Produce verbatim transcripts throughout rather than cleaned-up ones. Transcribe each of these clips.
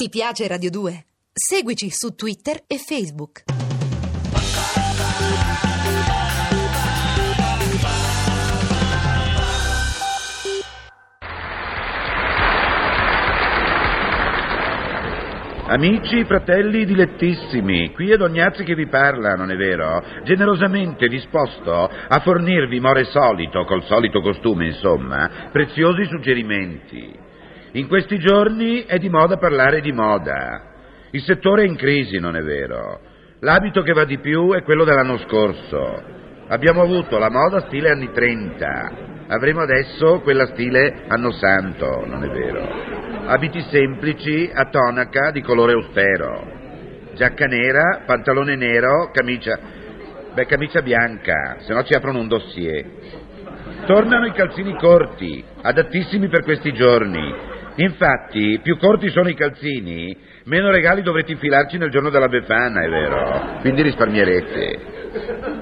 Ti piace Radio due? Seguici su Twitter e Facebook. Amici, fratelli, dilettissimi, qui è Tognazzi che vi parla, non è vero? Generosamente disposto a fornirvi, more solito, col solito costume, insomma, preziosi suggerimenti. In questi giorni è di moda parlare di moda. Il settore è in crisi, non è vero? L'abito che va di più è quello dell'anno scorso. Abbiamo avuto la moda stile anni trenta. Avremo adesso quella stile anno santo, non è vero? Abiti semplici, a tonaca, di colore austero. Giacca nera, pantalone nero, camicia... Beh, camicia bianca, se no ci aprono un dossier. Tornano i calzini corti, adattissimi per questi giorni. Infatti, più corti sono i calzini, meno regali dovrete infilarci nel giorno della Befana, è vero? Quindi risparmierete.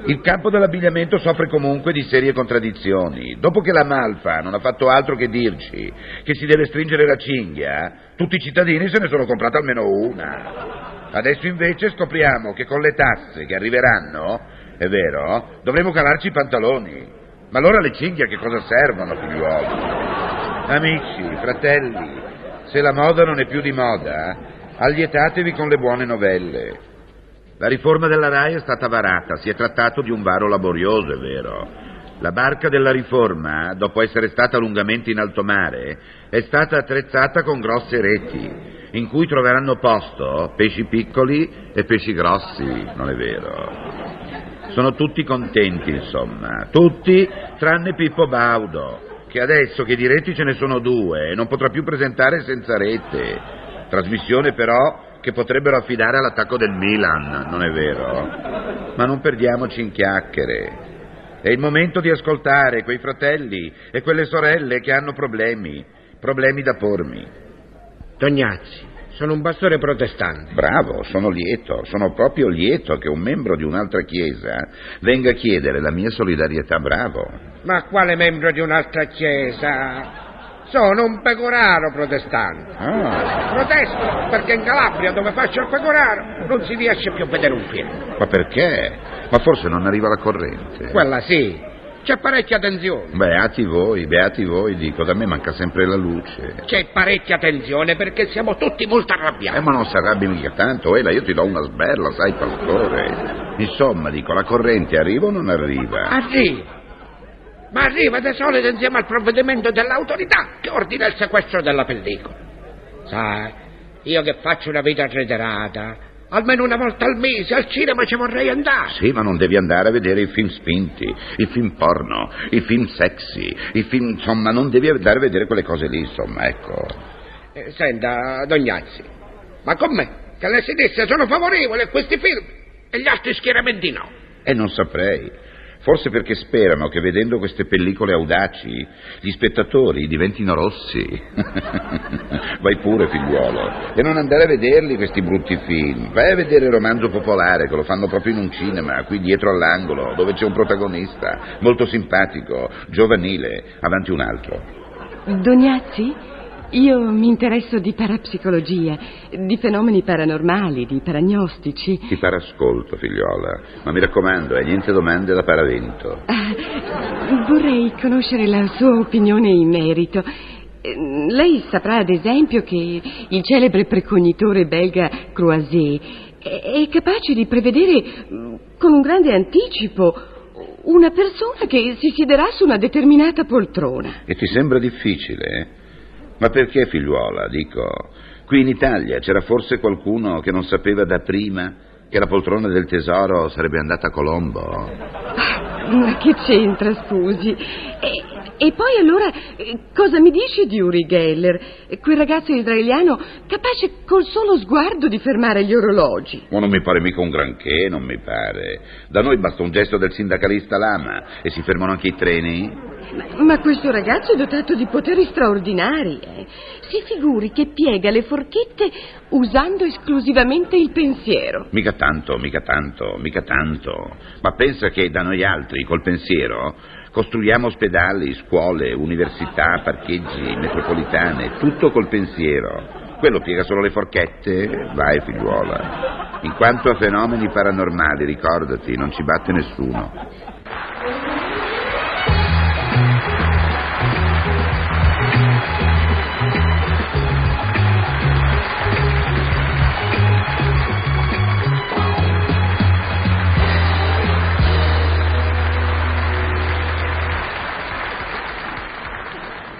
Il campo dell'abbigliamento soffre comunque di serie contraddizioni. Dopo che la Malfa non ha fatto altro che dirci che si deve stringere la cinghia, tutti i cittadini se ne sono comprata almeno una. Adesso invece scopriamo che con le tasse che arriveranno, è vero, dovremo calarci i pantaloni. Ma allora le cinghie a che cosa servono, figliuoli? Amici, fratelli, se la moda non è più di moda, allietatevi con le buone novelle. La riforma della RAI è stata varata, si è trattato di un varo laborioso, è vero. La barca della riforma, dopo essere stata lungamente in alto mare, è stata attrezzata con grosse reti, in cui troveranno posto pesci piccoli e pesci grossi, non è vero? Sono tutti contenti, insomma, tutti tranne Pippo Baudo, che adesso che di reti ce ne sono due e non potrà più presentare senza rete. Trasmissione però che potrebbero affidare all'attacco del Milan, non è vero? Ma non perdiamoci in chiacchiere. È il momento di ascoltare quei fratelli e quelle sorelle che hanno problemi, problemi da pormi. Tognazzi, sono un pastore protestante. Bravo, sono lieto, sono proprio lieto che un membro di un'altra chiesa venga a chiedere la mia solidarietà, bravo. Ma quale membro di un'altra chiesa? Sono un pecoraro protestante. Ah. Protesto perché in Calabria, dove faccio il pecoraro, non si riesce più a vedere un piede. Ma perché? Ma forse non arriva la corrente. Quella sì. C'è parecchia tensione. Beati voi, beati voi, dico, da me manca sempre la luce. C'è parecchia tensione perché siamo tutti molto arrabbiati. Eh, ma non si arrabbi mica tanto, Ela, io ti do una sberla, sai, pastore. Insomma, dico, la corrente arriva o non arriva? Arriva. Ma arriva da solito insieme al provvedimento dell'autorità che ordina il sequestro della pellicola. Sai, io che faccio una vita reiterata... Almeno una volta al mese al cinema ci vorrei andare. Sì, ma non devi andare a vedere i film spinti, i film porno, i film sexy, i film... Insomma, non devi andare a vedere quelle cose lì, insomma, ecco. Eh, senta, Tognazzi, ma con me che le sinistre sono favorevoli a questi film e gli altri schieramenti no. E eh, non saprei. Forse perché sperano che vedendo queste pellicole audaci gli spettatori diventino rossi. Vai pure, figliuolo, e non andare a vederli questi brutti film. Vai a vedere il romanzo popolare, che lo fanno proprio in un cinema, qui dietro all'angolo, dove c'è un protagonista molto simpatico, giovanile, avanti un altro. Tognazzi? Io mi interesso di parapsicologia, di fenomeni paranormali, di paragnostici. Ti parascolto, figliola, ma mi raccomando, eh, niente domande da paravento. Ah, vorrei conoscere la sua opinione in merito. Lei saprà, ad esempio, che il celebre precognitore belga Croiset è capace di prevedere con un grande anticipo una persona che si siederà su una determinata poltrona. E ti sembra difficile, eh? Ma perché, figliuola, dico, qui in Italia c'era forse qualcuno che non sapeva da prima che la poltrona del tesoro sarebbe andata a Colombo? Ah, ma che c'entra, scusi? E, e poi allora cosa mi dici di Uri Geller, quel ragazzo israeliano capace col solo sguardo di fermare gli orologi? Ma non mi pare mica un granché, non mi pare. Da noi basta un gesto del sindacalista Lama e si fermano anche i treni. Ma, ma questo ragazzo è dotato di poteri straordinari. Eh. Si figuri che piega le forchette usando esclusivamente il pensiero. Mica tanto, mica tanto, mica tanto. Ma pensa che da noi altri, col pensiero, costruiamo ospedali, scuole, università, parcheggi, metropolitane, tutto col pensiero. quello piega solo le forchette. Vai, figliuola. In quanto a fenomeni paranormali, ricordati, non ci batte nessuno.